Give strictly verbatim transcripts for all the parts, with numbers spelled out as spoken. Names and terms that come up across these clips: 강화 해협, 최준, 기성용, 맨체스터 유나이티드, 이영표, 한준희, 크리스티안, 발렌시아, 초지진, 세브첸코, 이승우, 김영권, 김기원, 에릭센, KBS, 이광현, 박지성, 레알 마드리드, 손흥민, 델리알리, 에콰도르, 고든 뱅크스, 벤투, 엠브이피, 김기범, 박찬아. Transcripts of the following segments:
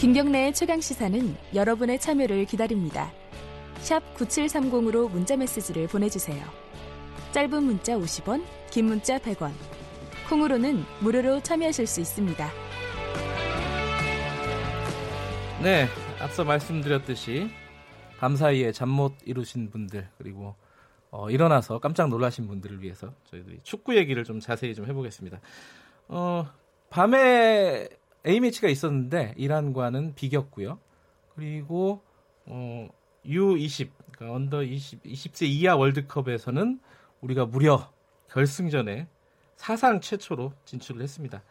김경래의 최강시사는 여러분의 참여를 기다립니다. 샵 구칠삼공으로 문자메시지를 보내주세요. 짧은 문자 오십 원, 긴 문자 백 원. 콩으로는 무료로 참여하실 수 있습니다. 네, 앞서 말씀드렸듯이 밤 사이에 잠 못 이루신 분들, 그리고 어, 일어나서 깜짝 놀라신 분들을 위해서 저희들이 축구 얘기를 좀 자세히 좀 해보겠습니다. 어, 밤에 A매치가 있었는데 이란과는 비겼고요. 그리고 어, 유이십, 그러니까 언더 이십, 이십 세 이하 월드컵에서는 우리가 무려 결승전에 사상 최초로 진출을 했습니다.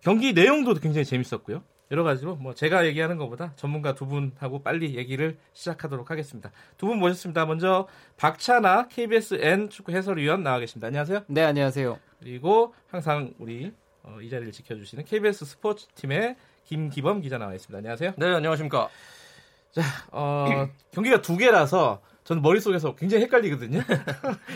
경기 내용도 굉장히 재밌었고요. 여러 가지로 뭐 제가 얘기하는 것보다 전문가 두 분하고 빨리 얘기를 시작하도록 하겠습니다. 두 분 모셨습니다. 먼저 박찬아 케이비에스 엔 축구 해설위원 나와 계십니다. 안녕하세요. 네, 안녕하세요. 그리고 항상 우리 어, 이 자리를 지켜주시는 케이비에스 스포츠팀의 김기범 기자 나와 있습니다. 안녕하세요. 네, 안녕하십니까. 자, 어, 경기가 두 개라서 저는 머릿속에서 굉장히 헷갈리거든요.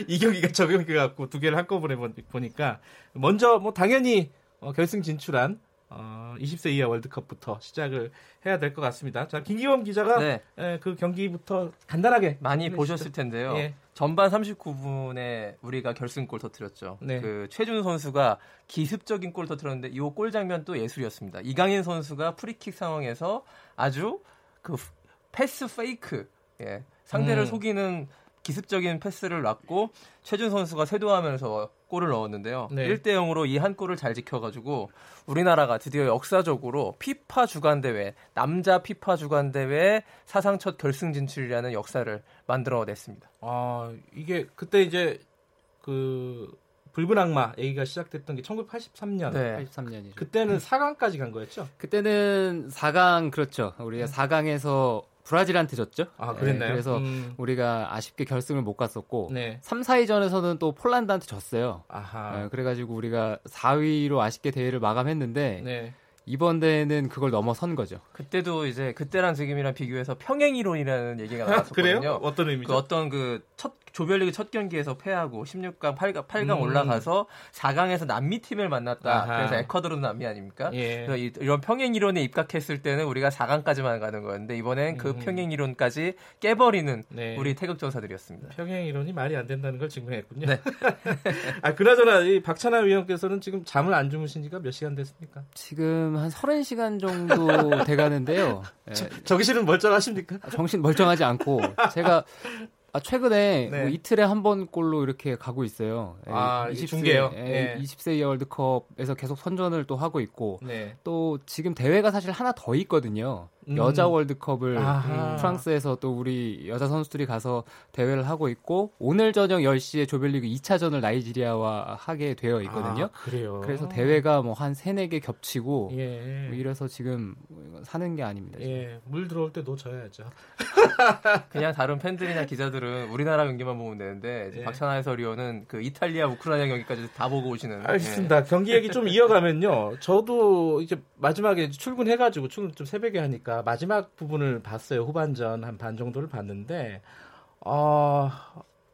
이 경기가 저 경기 갖고 두 개를 한꺼번에 보니까 먼저 뭐 당연히 어, 결승 진출한 어, 이십 세 이하 월드컵부터 시작을 해야 될 것 같습니다. 자, 김기범 기자가 네. 에, 그 경기부터 간단하게 많이 보셨을 텐데요. 예. 전반 삼십구 분에 우리가 결승골 터뜨렸죠. 네. 그 최준 선수가 기습적인 골 터뜨렸는데 이 골 장면도 예술이었습니다. 이강인 선수가 프리킥 상황에서 아주 그 패스 페이크, 예. 상대를 음. 속이는 기습적인 패스를 놨고 최준 선수가 세도하면서 골을 넣었는데요. 네. 일 대 영으로 이 한 골을 잘 지켜가지고 우리나라가 드디어 역사적으로 피파 주간대회, 남자 피파 주간대회 사상 첫 결승 진출이라는 역사를 만들어냈습니다. 아, 이게 그때 이제 그 붉은 악마 얘기가 시작됐던 게 천구백팔십삼 년. 네. 팔십삼 년이죠. 그때는 사 강까지 간 거였죠? 그때는 사 강, 그렇죠. 우리가 사 강에서 브라질한테 졌죠. 아, 그랬나요? 네, 그래서 음. 우리가 아쉽게 결승을 못 갔었고 네. 삼, 사위전에서는 또 폴란드한테 졌어요. 아하. 네, 그래가지고 우리가 사 위로 아쉽게 대회를 마감했는데 네. 이번 대회는 그걸 넘어선 거죠. 그때도 이제 그때랑 지금이랑 비교해서 평행이론이라는 얘기가 나왔었거든요. 그래요? 어떤 의미죠? 그 어떤 그 첫 조별리그 첫 경기에서 패하고 십육 강, 팔 강, 팔 강 음. 올라가서 사 강에서 남미팀을 만났다. 아하. 그래서 에콰도르 남미 아닙니까? 예. 그래서 이, 이런 평행이론에 입각했을 때는 우리가 사 강까지만 가는 거였는데 이번엔 그 음. 평행이론까지 깨버리는 네. 우리 태극전사들이었습니다. 평행이론이 말이 안 된다는 걸 증명했군요. 네. 아, 그나저나 이 박찬하 위원께서는 지금 잠을 안 주무신 지가 몇 시간 됐습니까? 지금 한 서른 시간 정도 돼가는데요. 저, 정신은 멀쩡하십니까? 정신 멀쩡하지 않고 제가 아, 최근에 네. 뭐 이틀에 한 번 꼴로 이렇게 가고 있어요. 아, 이십 세, 중계요? 네. 이십 세 이하 월드컵에서 계속 선전을 또 하고 있고 네. 또 지금 대회가 사실 하나 더 있거든요. 음. 여자 월드컵을 아하. 프랑스에서 또 우리 여자 선수들이 가서 대회를 하고 있고 오늘 저녁 열 시에 조별리그 이 차전을 나이지리아와 하게 되어 있거든요. 아, 그래요? 그래서 대회가 뭐 한 서너 개 겹치고 예. 뭐 이래서 지금 사는 게 아닙니다. 예. 물 들어올 때 놓쳐야죠. 그냥 다른 팬들이나 기자들은 우리나라 경기만 보면 되는데 예. 박찬하 해설위원은 그 이탈리아, 우크라이나 경기까지 다 보고 오시는. 알겠습니다. 예. 경기 얘기 좀 이어가면요. 저도 이제 마지막에 출근해가지고 출근 좀 새벽에 하니까 마지막 부분을 봤어요. 후반전 한 반 정도를 봤는데 어,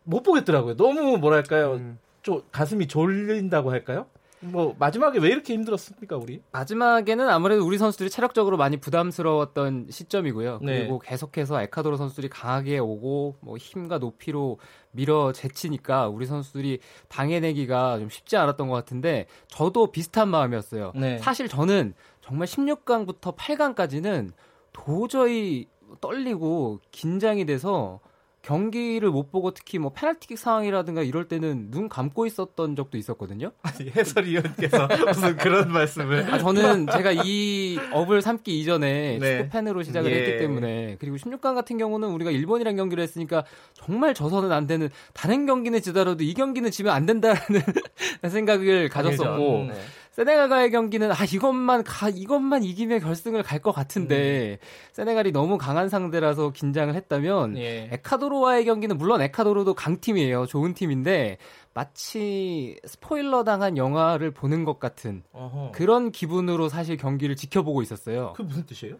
못 보겠더라고요. 너무 뭐랄까요, 음. 좀 가슴이 졸린다고 할까요? 뭐 마지막에 왜 이렇게 힘들었습니까, 우리? 마지막에는 아무래도 우리 선수들이 체력적으로 많이 부담스러웠던 시점이고요. 그리고 네. 계속해서 에콰도르 선수들이 강하게 오고 뭐 힘과 높이로 밀어 제치니까 우리 선수들이 당해내기가 좀 쉽지 않았던 것 같은데 저도 비슷한 마음이었어요. 네. 사실 저는 정말 십육 강부터 팔 강까지는 도저히 떨리고 긴장이 돼서 경기를 못 보고 특히 뭐 페널티킥 상황이라든가 이럴 때는 눈 감고 있었던 적도 있었거든요. 아니, 해설위원께서 무슨 그런 말씀을. 아, 저는 제가 이 업을 삼기 이전에 네. 축구팬으로 시작을 예. 했기 때문에. 그리고 십육 강 같은 경우는 우리가 일본이랑 경기를 했으니까 정말 져서는 안 되는, 다른 경기는 지더라도 이 경기는 지면 안 된다라는 생각을 가졌었고. 네. 세네갈과의 경기는 아 이것만 가 이것만 이기면 결승을 갈 것 같은데 네. 세네갈이 너무 강한 상대라서 긴장을 했다면 예. 에콰도르와의 경기는 물론 에콰도르도 강팀이에요. 좋은 팀인데 마치 스포일러 당한 영화를 보는 것 같은 어허. 그런 기분으로 사실 경기를 지켜보고 있었어요. 그게 무슨 뜻이에요?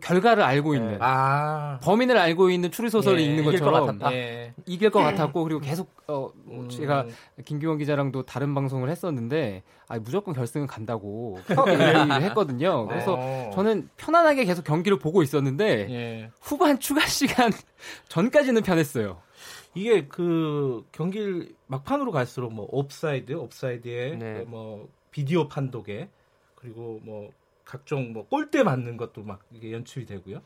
결과를 알고 있는, 네. 아. 범인을 알고 있는 추리소설을 예. 읽는 것처럼 이길, 예. 이길 것 같았고, 그리고 계속 어, 음. 제가 김기원 기자랑도 다른 방송을 했었는데 아, 무조건 결승은 간다고 얘기를 했거든요. 그래서 어. 저는 편안하게 계속 경기를 보고 있었는데 예. 후반 추가 시간 전까지는 편했어요. 이게 그 경기를 막판으로 갈수록 뭐 옵사이드, 옵사이드에 네. 뭐 비디오 판독에 그리고 뭐 각종 뭐 골대 맞는 것도 막 이게 연출이 되고요.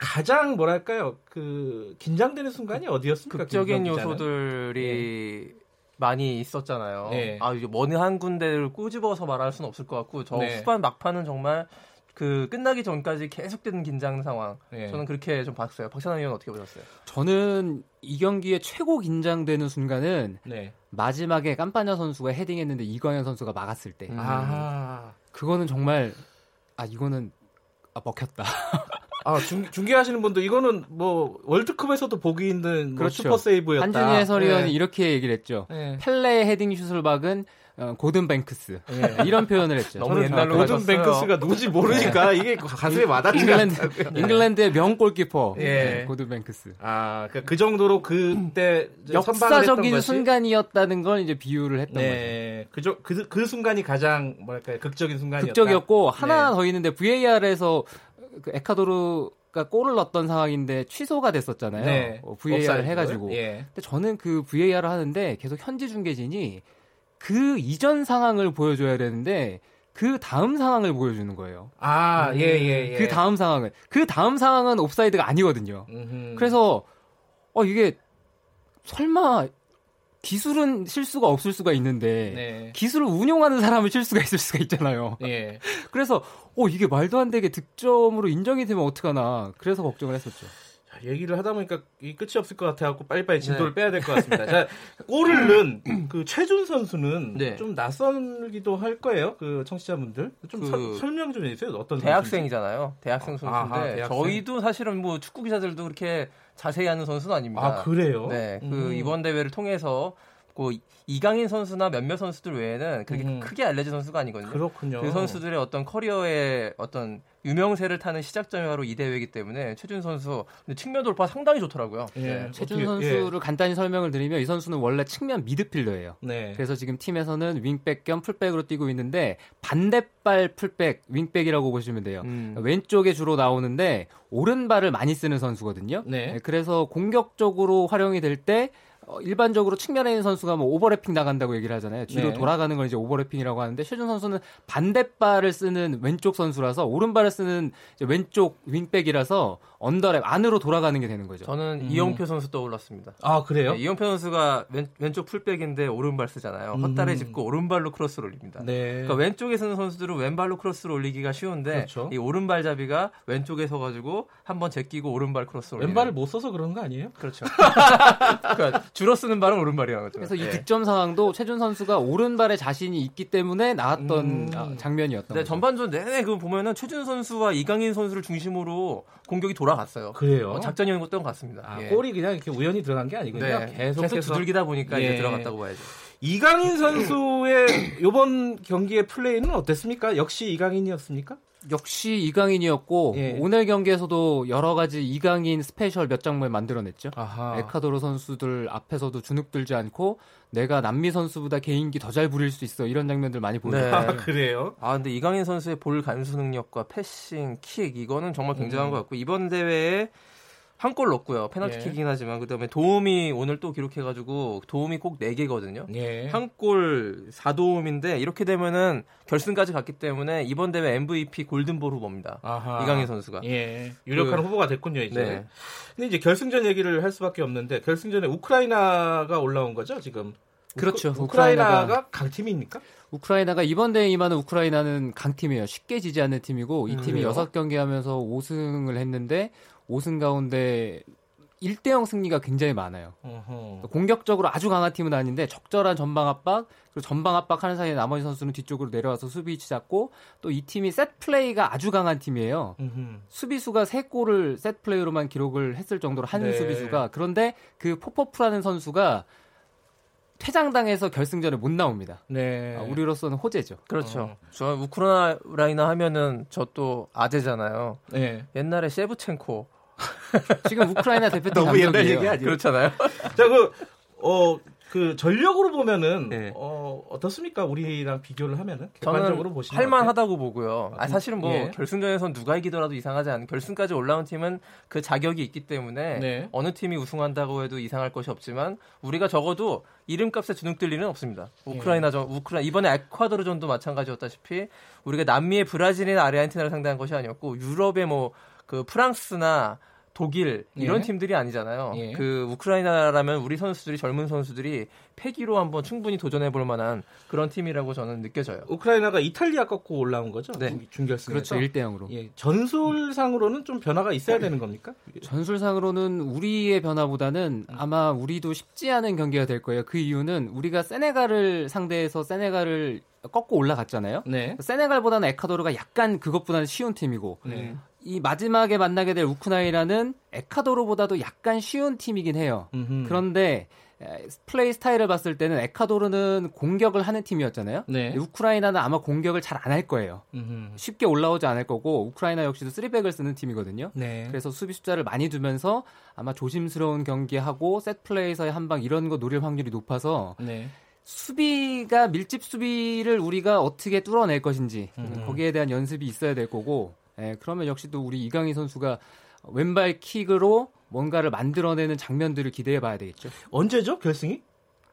가장 뭐랄까요? 그 긴장되는 순간이 어디였습니까? 극적인 요소들이 네. 많이 있었잖아요. 네. 아, 이제 어느 한 군데를 꼬집어서 말할 수는 없을 것 같고 저 네. 후반 막판은 정말 그 끝나기 전까지 계속되는 긴장 상황. 네. 저는 그렇게 좀 봤어요. 박찬아 의원 어떻게 보셨어요? 저는 이 경기에 최고 긴장되는 순간은 네. 마지막에 깜빠냐 선수가 헤딩했는데 이광현 선수가 막았을 때. 음. 아, 그거는 정말 아 이거는 아 먹혔다. 아 중, 중계하시는 분들 이거는 뭐 월드컵에서도 보기 힘든 뭐 그렇죠. 슈퍼 세이브였다. 한준희 해설위원이 네. 이렇게 얘기를 했죠. 네. 펠레의 헤딩 슛을 박은 어, 고든 뱅크스 네. 이런 표현을 했죠. 너무 옛날로 고든 가졌어요. 뱅크스가 누군지 모르니까 네. 이게 가슴에 와닿지 않더라고요. 잉글랜드의 명 골키퍼 네. 고든 뱅크스. 아, 그러니까 그 정도로 그때 역사적인 순간이었다는 걸 이제 비유를 했던 네. 거죠. 그, 그, 그 순간이 가장 뭐랄까요 극적인 순간이었다. 극적이었고 하나 네. 더 있는데 브이에이아르에서 그 에콰도르가 골을 넣었던 상황인데 취소가 됐었잖아요. 네. 어, 브이에이아르을 해가지고. 예. 근데 저는 그 브이에이아르을 하는데 계속 현지 중계진이 그 이전 상황을 보여줘야 되는데 그 다음 상황을 보여주는 거예요. 아, 예, 예, 예. 그 다음 상황은 그 다음 상황은 옵사이드가 아니거든요. 음흠. 그래서 어 이게 설마 기술은 실수가 없을 수가 있는데 네. 기술을 운용하는 사람은 실수가 있을 수가 있잖아요. 예. 그래서 어 이게 말도 안 되게 득점으로 인정이 되면 어떡하나 그래서 걱정을 했었죠. 자, 얘기를 하다 보니까 이 끝이 없을 것 같아갖고 빨리빨리 진도를 네. 빼야 될 것 같습니다. 자, 골을 넣은 그 최준 선수는 네. 좀 낯설기도 할 거예요. 그 청취자분들 좀 그 서, 설명 좀 해주세요. 어떤 대학생이잖아요. 대학생 선수인데 아하, 대학생. 저희도 사실은 뭐 축구 기자들도 그렇게 자세히 하는 선수는 아닙니다. 아 그래요? 네, 그 음. 이번 대회를 통해서 그 이강인 선수나 몇몇 선수들 외에는 그렇게 음. 크게 알려진 선수가 아니거든요. 그렇군요. 그 선수들의 어떤 커리어의 어떤 유명세를 타는 시작점이 바로 이 대회이기 때문에 최준 선수 측면 돌파 상당히 좋더라고요. 예. 네. 최준 어떻게, 선수를 예. 간단히 설명을 드리면 이 선수는 원래 측면 미드필더예요. 네. 그래서 지금 팀에서는 윙백 겸 풀백으로 뛰고 있는데 반대발 풀백, 윙백이라고 보시면 돼요. 음. 왼쪽에 주로 나오는데 오른발을 많이 쓰는 선수거든요. 네. 네. 그래서 공격적으로 활용이 될 때 일반적으로 측면에 있는 선수가 뭐 오버래핑 나간다고 얘기를 하잖아요. 뒤로 네. 돌아가는 걸 이제 오버래핑이라고 하는데 최준 선수는 반대발을 쓰는 왼쪽 선수라서 오른발을 쓰는 이제 왼쪽 윙백이라서 언더랩 안으로 돌아가는 게 되는 거죠. 저는 음. 이영표 선수 떠올랐습니다. 아 그래요? 네, 이영표 선수가 왼, 왼쪽 풀백인데 오른발 쓰잖아요. 헛다리 짚고 음. 오른발로 크로스를 올립니다. 네. 그러니까 왼쪽에 쓰는 선수들은 왼발로 크로스를 올리기가 쉬운데 그렇죠. 이 오른발잡이가 왼쪽에 서가지고 한번 제끼고 오른발 크로스를 올리는 왼발을 못 써서 그런 거 아니에요? 그렇죠. 그러니까 줄어 쓰는 발은 오른발이라는 거죠. 그래서 네. 이 득점 상황도 최준 선수가 오른발에 자신이 있기 때문에 나왔던 음. 장면이었던 네, 거죠. 전반전 내내 그 보면은 최준 선수와 이강인 선수를 중심으로 공격이 돌아갔어요. 그래요? 어, 작전이었던 것 같습니다. 아, 예. 골이 그냥 이렇게 우연히 들어간 게 아니군요. 네. 계속, 계속 두들기다 보니까 예. 이제 들어갔다고 봐야죠. 이강인 선수의 이번 경기의 플레이는 어땠습니까? 역시 이강인이었습니까? 역시 이강인이었고 예. 오늘 경기에서도 여러 가지 이강인 스페셜 몇 장면 만들어냈죠. 아하. 에콰도르 선수들 앞에서도 주눅 들지 않고 내가 남미 선수보다 개인기 더 잘 부릴 수 있어 이런 장면들 많이 보여요. 네. 아, 그래요? 아 근데 이강인 선수의 볼 간수 능력과 패싱, 킥 이거는 정말 굉장한 음. 것 같고 이번 대회에 한 골 넣었고요. 페널티킥이긴 예. 하지만 그다음에 도움이 오늘 또 기록해가지고 도움이 꼭 네 개거든요. 예. 한 골 사 도움인데 이렇게 되면은 결승까지 갔기 때문에 이번 대회 엠브이피 골든볼 후보입니다. 아하. 이강인 선수가. 예. 유력한 그, 후보가 됐군요. 이제. 네. 근데 이제 결승전 얘기를 할 수밖에 없는데 결승전에 우크라이나가 올라온 거죠 지금? 그렇죠. 우크, 우크라이나가, 우크라이나가 강팀입니까? 우크라이나가 이번 대회에 임하는 우크라이나는 강팀이에요. 쉽게 지지 않는 팀이고 이 팀이 음, 여섯 경기 하면서 오 승을 했는데 오 승 가운데 일 대 영 승리가 굉장히 많아요. 어허. 공격적으로 아주 강한 팀은 아닌데 적절한 전방 압박, 그리고 전방 압박하는 사이에 나머지 선수는 뒤쪽으로 내려와서 수비 위치 잡고 또 이 팀이 셋 플레이가 아주 강한 팀이에요. 음흠. 수비수가 세 골을 셋 플레이로만 기록을 했을 정도로 한 네. 수비수가 그런데 그 포포프라는 선수가 퇴장당해서 결승전에 못 나옵니다. 네, 아, 우리로서는 호재죠. 그렇죠. 어. 저 우크라이나 하면은 저 또 아재잖아요. 네. 옛날에 세브첸코 지금 우크라이나 대표팀 너무 감독이에요. 옛날 얘기 아니에요? 그렇잖아요. 자, 그 어. 그 전력으로 보면은 네. 어, 어떻습니까? 우리랑 비교를 하면은 객관적으로 보시면 할만하다고 보고요. 아, 사실은 뭐 예. 결승전에선 누가 이기더라도 이상하지 않은 결승까지 올라온 팀은 그 자격이 있기 때문에 네. 어느 팀이 우승한다고 해도 이상할 것이 없지만 우리가 적어도 이름값에 주눅들 일은 없습니다. 우크라이나전, 예. 우크라 이번에 에콰도르전도 마찬가지였다시피 우리가 남미의 브라질이나 아르헨티나를 상대한 것이 아니었고 유럽의 뭐 그 프랑스나 독일 이런 예. 팀들이 아니잖아요. 예. 그 우크라이나라면 우리 선수들이 젊은 선수들이 패기로 한번 충분히 도전해볼 만한 그런 팀이라고 저는 느껴져요. 우크라이나가 이탈리아 꺾고 올라온 거죠? 네. 준결승. 그렇죠. 일 대 영으로. 예. 전술상으로는 좀 변화가 있어야 되는 겁니까? 전술상으로는 우리의 변화보다는 아마 우리도 쉽지 않은 경기가 될 거예요. 그 이유는 우리가 세네갈을 상대해서 세네갈을 꺾고 올라갔잖아요. 네. 세네갈보다는 에콰도르가 약간 그것보다는 쉬운 팀이고 네. 이 마지막에 만나게 될 우크라이나는 에콰도르보다도 약간 쉬운 팀이긴 해요. 음흠. 그런데 플레이 스타일을 봤을 때는 에콰도르는 공격을 하는 팀이었잖아요. 네. 우크라이나는 아마 공격을 잘 안 할 거예요. 음흠. 쉽게 올라오지 않을 거고 우크라이나 역시도 쓰리백을 쓰는 팀이거든요. 네. 그래서 수비 숫자를 많이 두면서 아마 조심스러운 경기하고 셋 플레이에서의 한방 이런 거 노릴 확률이 높아서 네. 수비가 밀집 수비를 우리가 어떻게 뚫어낼 것인지 음흠. 거기에 대한 연습이 있어야 될 거고 예, 그러면 역시 또 우리 이강인 선수가 왼발 킥으로 뭔가를 만들어내는 장면들을 기대해봐야 되겠죠. 언제죠? 결승이?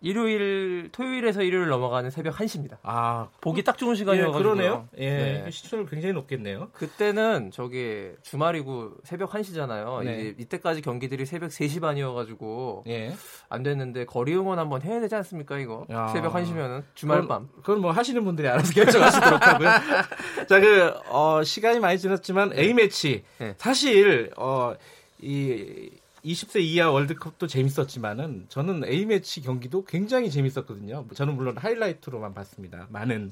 일요일, 토요일에서 일요일 넘어가는 새벽 한 시입니다. 아, 보기 딱 좋은 시간이어가지고. 예, 그러네요. 예, 네. 시청률 굉장히 높겠네요. 그때는 저기 주말이고 새벽 한 시잖아요. 네. 이제 이때까지 경기들이 새벽 세 시 반이어가지고 예. 안 됐는데 거리 응원 한번 해야 되지 않습니까 이거? 야. 새벽 한 시면은 주말 밤. 그건 뭐 하시는 분들이 알아서 결정하시도록 하고요. 자, 그 어, 시간이 많이 지났지만 A 매치 네. 사실 어, 이. 이십 세 이하 월드컵도 재밌었지만은 저는 A매치 경기도 굉장히 재밌었거든요. 저는 물론 하이라이트로만 봤습니다. 많은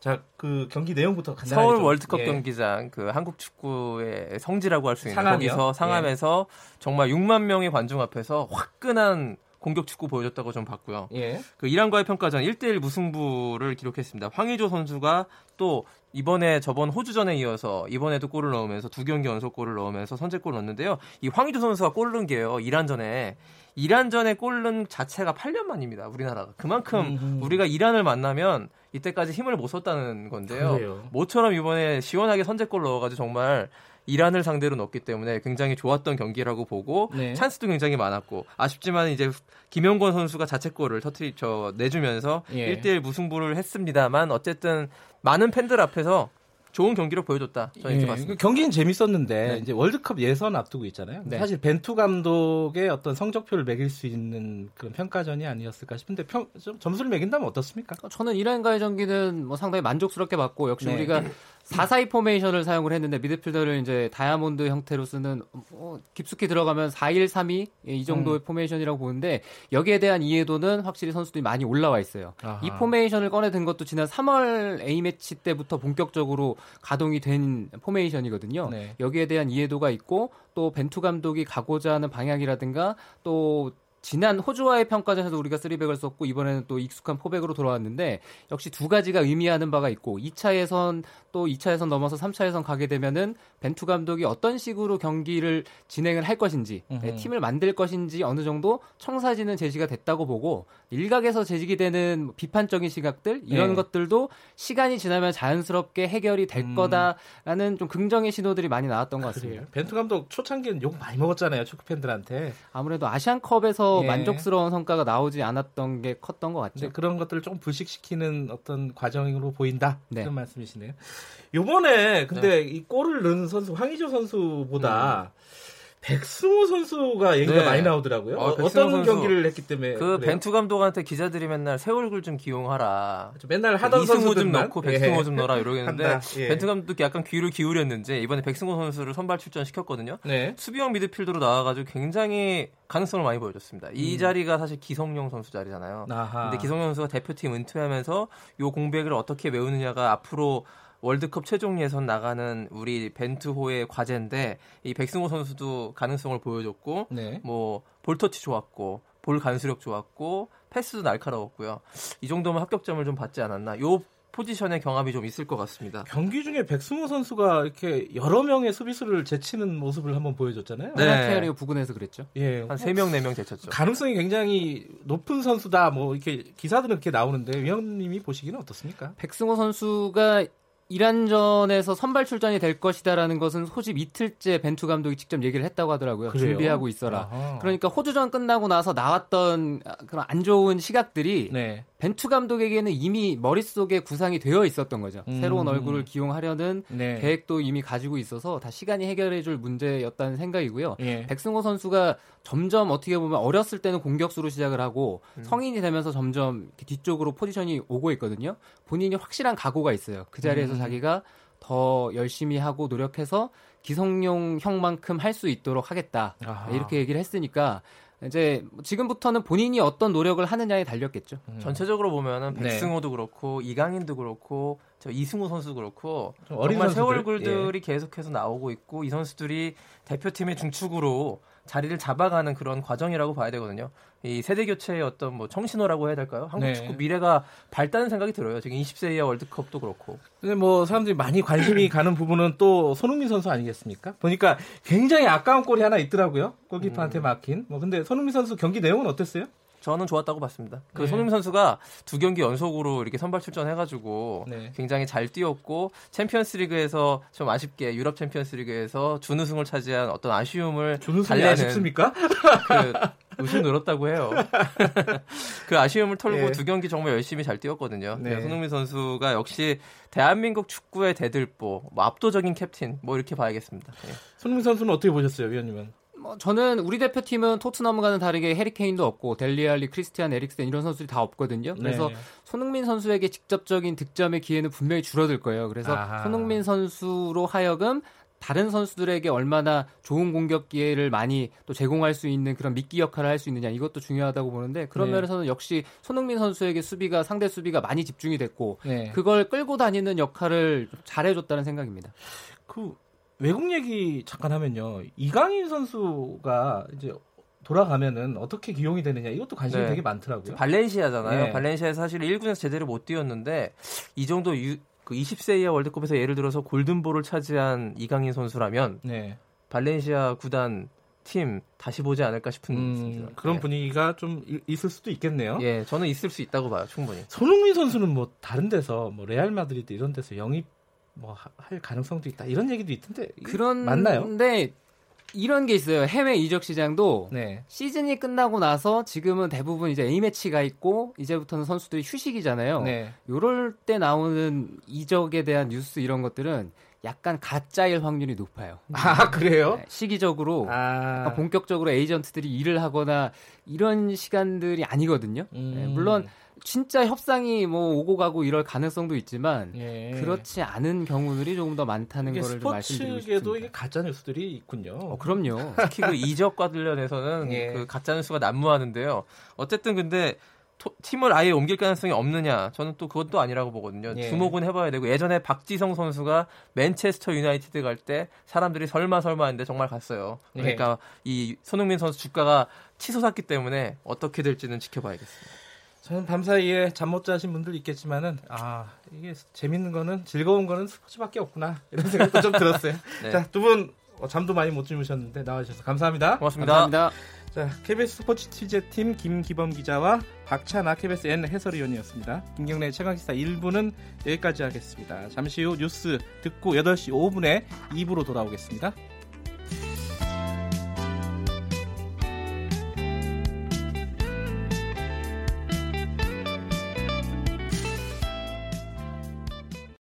자, 그 경기 내용부터 간단하게 서울 좀, 월드컵 예. 경기장 그 한국 축구의 성지라고 할 수 있는 상암이요? 거기서 상암에서 예. 정말 육만 명의 관중 앞에서 화끈한 공격 축구 보여줬다고 좀 봤고요. 예. 그 이란과의 평가전 일 대 일 무승부를 기록했습니다. 황의조 선수가 또 이번에 저번 호주전에 이어서 이번에도 골을 넣으면서 두 경기 연속 골을 넣으면서 선제골을 넣었는데요. 이 황의조 선수가 골 넣은 게요. 이란전에. 이란전에 골 넣은 자체가 팔 년 만입니다. 우리나라가. 그만큼 음흠. 우리가 이란을 만나면 이때까지 힘을 못 썼다는 건데요. 그래요. 모처럼 이번에 시원하게 선제골 넣어가지고 정말 이란을 상대로 넣었기 때문에 굉장히 좋았던 경기라고 보고 네. 찬스도 굉장히 많았고 아쉽지만 이제 김영권 선수가 자책골을 터트리 저 내주면서 예. 일 대 일 무승부를 했습니다만 어쨌든 많은 팬들 앞에서 좋은 경기를 보여줬다. 저는 이렇게 예. 봤습니다. 경기는 재밌었는데 네. 이제 월드컵 예선 앞두고 있잖아요. 네. 사실 벤투 감독의 어떤 성적표를 매길 수 있는 그런 평가전이 아니었을까 싶은데 평, 좀 점수를 매긴다면 어떻습니까? 저는 이란과의 경기는 뭐 상당히 만족스럽게 봤고 역시 네. 우리가 사 사 이 포메이션을 사용을 했는데 미드필더를 이제 다이아몬드 형태로 쓰는 어, 깊숙이 들어가면 사 일 삼 이 이 정도의 음. 포메이션이라고 보는데 여기에 대한 이해도는 확실히 선수들이 많이 올라와 있어요. 아하. 이 포메이션을 꺼내든 것도 지난 삼월 A매치 때부터 본격적으로 가동이 된 포메이션이거든요. 네. 여기에 대한 이해도가 있고 또 벤투 감독이 가고자 하는 방향이라든가 또 지난 호주와의 평가전에서 우리가 쓰리백을 썼고 이번에는 또 익숙한 포백으로 돌아왔는데 역시 두 가지가 의미하는 바가 있고 이 차 예선 또 이 차 예선 넘어서 삼 차 예선 가게 되면은 벤투 감독이 어떤 식으로 경기를 진행을 할 것인지 으흠. 팀을 만들 것인지 어느 정도 청사진은 제시가 됐다고 보고 일각에서 제시되는 비판적인 시각들 이런 네. 것들도 시간이 지나면 자연스럽게 해결이 될 음. 거다라는 좀 긍정의 신호들이 많이 나왔던 것 같습니다. 그래요. 벤투 감독 초창기는 욕 많이 먹었잖아요. 축구 팬들한테. 아무래도 아시안컵에서 예. 만족스러운 성과가 나오지 않았던 게 컸던 것 같죠. 네, 그런 것들을 조금 불식시키는 어떤 과정으로 보인다. 네. 그런 말씀이시네요. 이번에 근데 네. 이 골을 넣은 선수 황의조 선수보다 음. 백승호 선수가 얘기가 네. 많이 나오더라고요. 어, 어떤 선수, 경기를 했기 때문에 그 그래요? 벤투 감독한테 기자들이 맨날 새 얼굴 좀 기용하라. 맨날 하던 이승우 선수들만? 좀 넣고 백승호 예. 좀 넣어라 이러겠는데 예. 벤투 감독이 약간 귀를 기울였는지 이번에 백승호 선수를 선발 출전시켰거든요. 네. 수비형 미드필더로 나와가지고 굉장히 가능성을 많이 보여줬습니다. 이 음. 자리가 사실 기성용 선수 자리잖아요. 아하. 근데 기성용 선수가 대표팀 은퇴하면서 이 공백을 어떻게 메우느냐가 앞으로 월드컵 최종 예선 나가는 우리 벤투호의 과제인데 이 백승호 선수도 가능성을 보여줬고 네. 뭐 볼터치 좋았고 볼 간수력 좋았고 패스도 날카로웠고요. 이 정도면 합격점을 좀 받지 않았나. 요 포지션의 경합이 좀 있을 것 같습니다. 경기 중에 백승호 선수가 이렇게 여러 명의 수비수를 제치는 모습을 한번 보여줬잖아요. 네. 부근에서 그랬죠. 예. 한 세 명, 네 명 제쳤죠. 가능성이 굉장히 높은 선수다. 뭐 이렇게 기사들은 이렇게 나오는데 위원님이 보시기는 어떻습니까? 백승호 선수가 이란전에서 선발 출전이 될 것이다라는 것은 호집 이틀째 벤투 감독이 직접 얘기를 했다고 하더라고요. 그래요? 준비하고 있어라. 아하. 그러니까 호주전 끝나고 나서 나왔던 그런 안 좋은 시각들이 네. 벤투 감독에게는 이미 머릿속에 구상이 되어 있었던 거죠. 음. 새로운 얼굴을 기용하려는 네. 계획도 이미 가지고 있어서 다 시간이 해결해 줄 문제였다는 생각이고요. 예. 백승호 선수가 점점 어떻게 보면 어렸을 때는 공격수로 시작을 하고 음. 성인이 되면서 점점 뒤쪽으로 포지션이 오고 있거든요. 본인이 확실한 각오가 있어요. 그 자리에서 음. 자기가 더 열심히 하고 노력해서 기성용 형만큼 할 수 있도록 하겠다. 아하. 이렇게 얘기를 했으니까 이제 지금부터는 본인이 어떤 노력을 하느냐에 달렸겠죠. 음. 전체적으로 보면은 백승호도 네. 그렇고 이강인도 그렇고 저 이승우 선수도 그렇고 어린 정말 새 얼굴들이 예. 계속해서 나오고 있고 이 선수들이 대표팀의 중축으로 자리를 잡아가는 그런 과정이라고 봐야 되거든요. 이 세대 교체의 어떤 뭐 청신호라고 해야 될까요? 한국 네. 축구 미래가 밝다는 생각이 들어요. 지금 이십 세 이하 월드컵도 그렇고. 근데 뭐 사람들이 많이 관심이 가는 부분은 또 손흥민 선수 아니겠습니까? 보니까 굉장히 아까운 골이 하나 있더라고요. 골키퍼한테 막힌. 뭐 근데 손흥민 선수 경기 내용은 어땠어요? 저는 좋았다고 봤습니다. 그 네. 손흥민 선수가 두 경기 연속으로 이렇게 선발 출전해가지고 네. 굉장히 잘 뛰었고 챔피언스리그에서 좀 아쉽게 유럽 챔피언스리그에서 준우승을 차지한 어떤 아쉬움을 달래는 아쉽습니까? 그 우승 늘었다고 해요. 그 아쉬움을 털고 네. 두 경기 정말 열심히 잘 뛰었거든요. 네. 손흥민 선수가 역시 대한민국 축구의 대들보, 뭐 압도적인 캡틴 뭐 이렇게 봐야겠습니다. 네. 손흥민 선수는 어떻게 보셨어요, 위원님은? 저는 우리 대표팀은 토트넘과는 다르게 해리케인도 없고 델리알리, 크리스티안, 에릭센 이런 선수들이 다 없거든요. 그래서 네. 손흥민 선수에게 직접적인 득점의 기회는 분명히 줄어들 거예요. 그래서 아하. 손흥민 선수로 하여금 다른 선수들에게 얼마나 좋은 공격 기회를 많이 또 제공할 수 있는 그런 미끼 역할을 할 수 있느냐 이것도 중요하다고 보는데 그런 네. 면에서는 역시 손흥민 선수에게 수비가 상대 수비가 많이 집중이 됐고 네. 그걸 끌고 다니는 역할을 잘해줬다는 생각입니다. 그 외국 얘기 잠깐 하면요. 이강인 선수가 이제 돌아가면은 어떻게 기용이 되느냐 이것도 관심이 네. 되게 많더라고요. 발렌시아잖아요. 네. 발렌시아에서 사실 일 군에서 제대로 못 뛰었는데 이 정도 유, 그 이십 세 이하 월드컵에서 예를 들어서 골든볼을 차지한 이강인 선수라면 네. 발렌시아 구단 팀 다시 보지 않을까 싶은 음, 그런 네. 분위기가 좀 있을 수도 있겠네요. 예, 저는 있을 수 있다고 봐요. 충분히. 손흥민 선수는 뭐 다른 데서 뭐 레알 마드리드 이런 데서 영입 뭐 할 가능성도 있다 이런 얘기도 있던데 그런 맞나요? 근데 이런 게 있어요. 해외 이적 시장도 네. 시즌이 끝나고 나서 지금은 대부분 이제 A 매치가 있고 이제부터는 선수들이 휴식이잖아요. 네. 요럴 때 나오는 이적에 대한 뉴스 이런 것들은 약간 가짜일 확률이 높아요. 아 그래요? 시기적으로 아... 본격적으로 에이전트들이 일을 하거나 이런 시간들이 아니거든요. 음... 네, 물론. 진짜 협상이 뭐 오고 가고 이럴 가능성도 있지만 예. 그렇지 않은 경우들이 조금 더 많다는 거를 좀 말씀드리고 싶습니다. 스포츠계도 이게 가짜 뉴스들이 있군요. 어, 그럼요. 특히 그 이적과 관련해서는 예. 그 가짜 뉴스가 난무하는데요. 어쨌든 근데 토, 팀을 아예 옮길 가능성이 없느냐? 저는 또 그것도 아니라고 보거든요. 예. 주목은 해봐야 되고 예전에 박지성 선수가 맨체스터 유나이티드 갈 때 사람들이 설마 설마 했는데 정말 갔어요. 그러니까 예. 이 손흥민 선수 주가가 치솟았기 때문에 어떻게 될지는 지켜봐야겠습니다. 저는 밤사이에 잠 못 자신 분들 있겠지만은 아 이게 재밌는 거는 즐거운 거는 스포츠밖에 없구나 이런 생각도 좀 들었어요. 네. 자, 두 분 어, 잠도 많이 못 주무셨는데 나와주셔서 감사합니다. 고맙습니다. 감사합니다. 자, 케이비에스 스포츠 취재팀 김기범 기자와 박찬아 케이비에스 N 해설위원이었습니다. 김경래 최강시사 일 부는 여기까지 하겠습니다. 잠시 후 뉴스 듣고 여덟 시 오 분에 이 부로 돌아오겠습니다.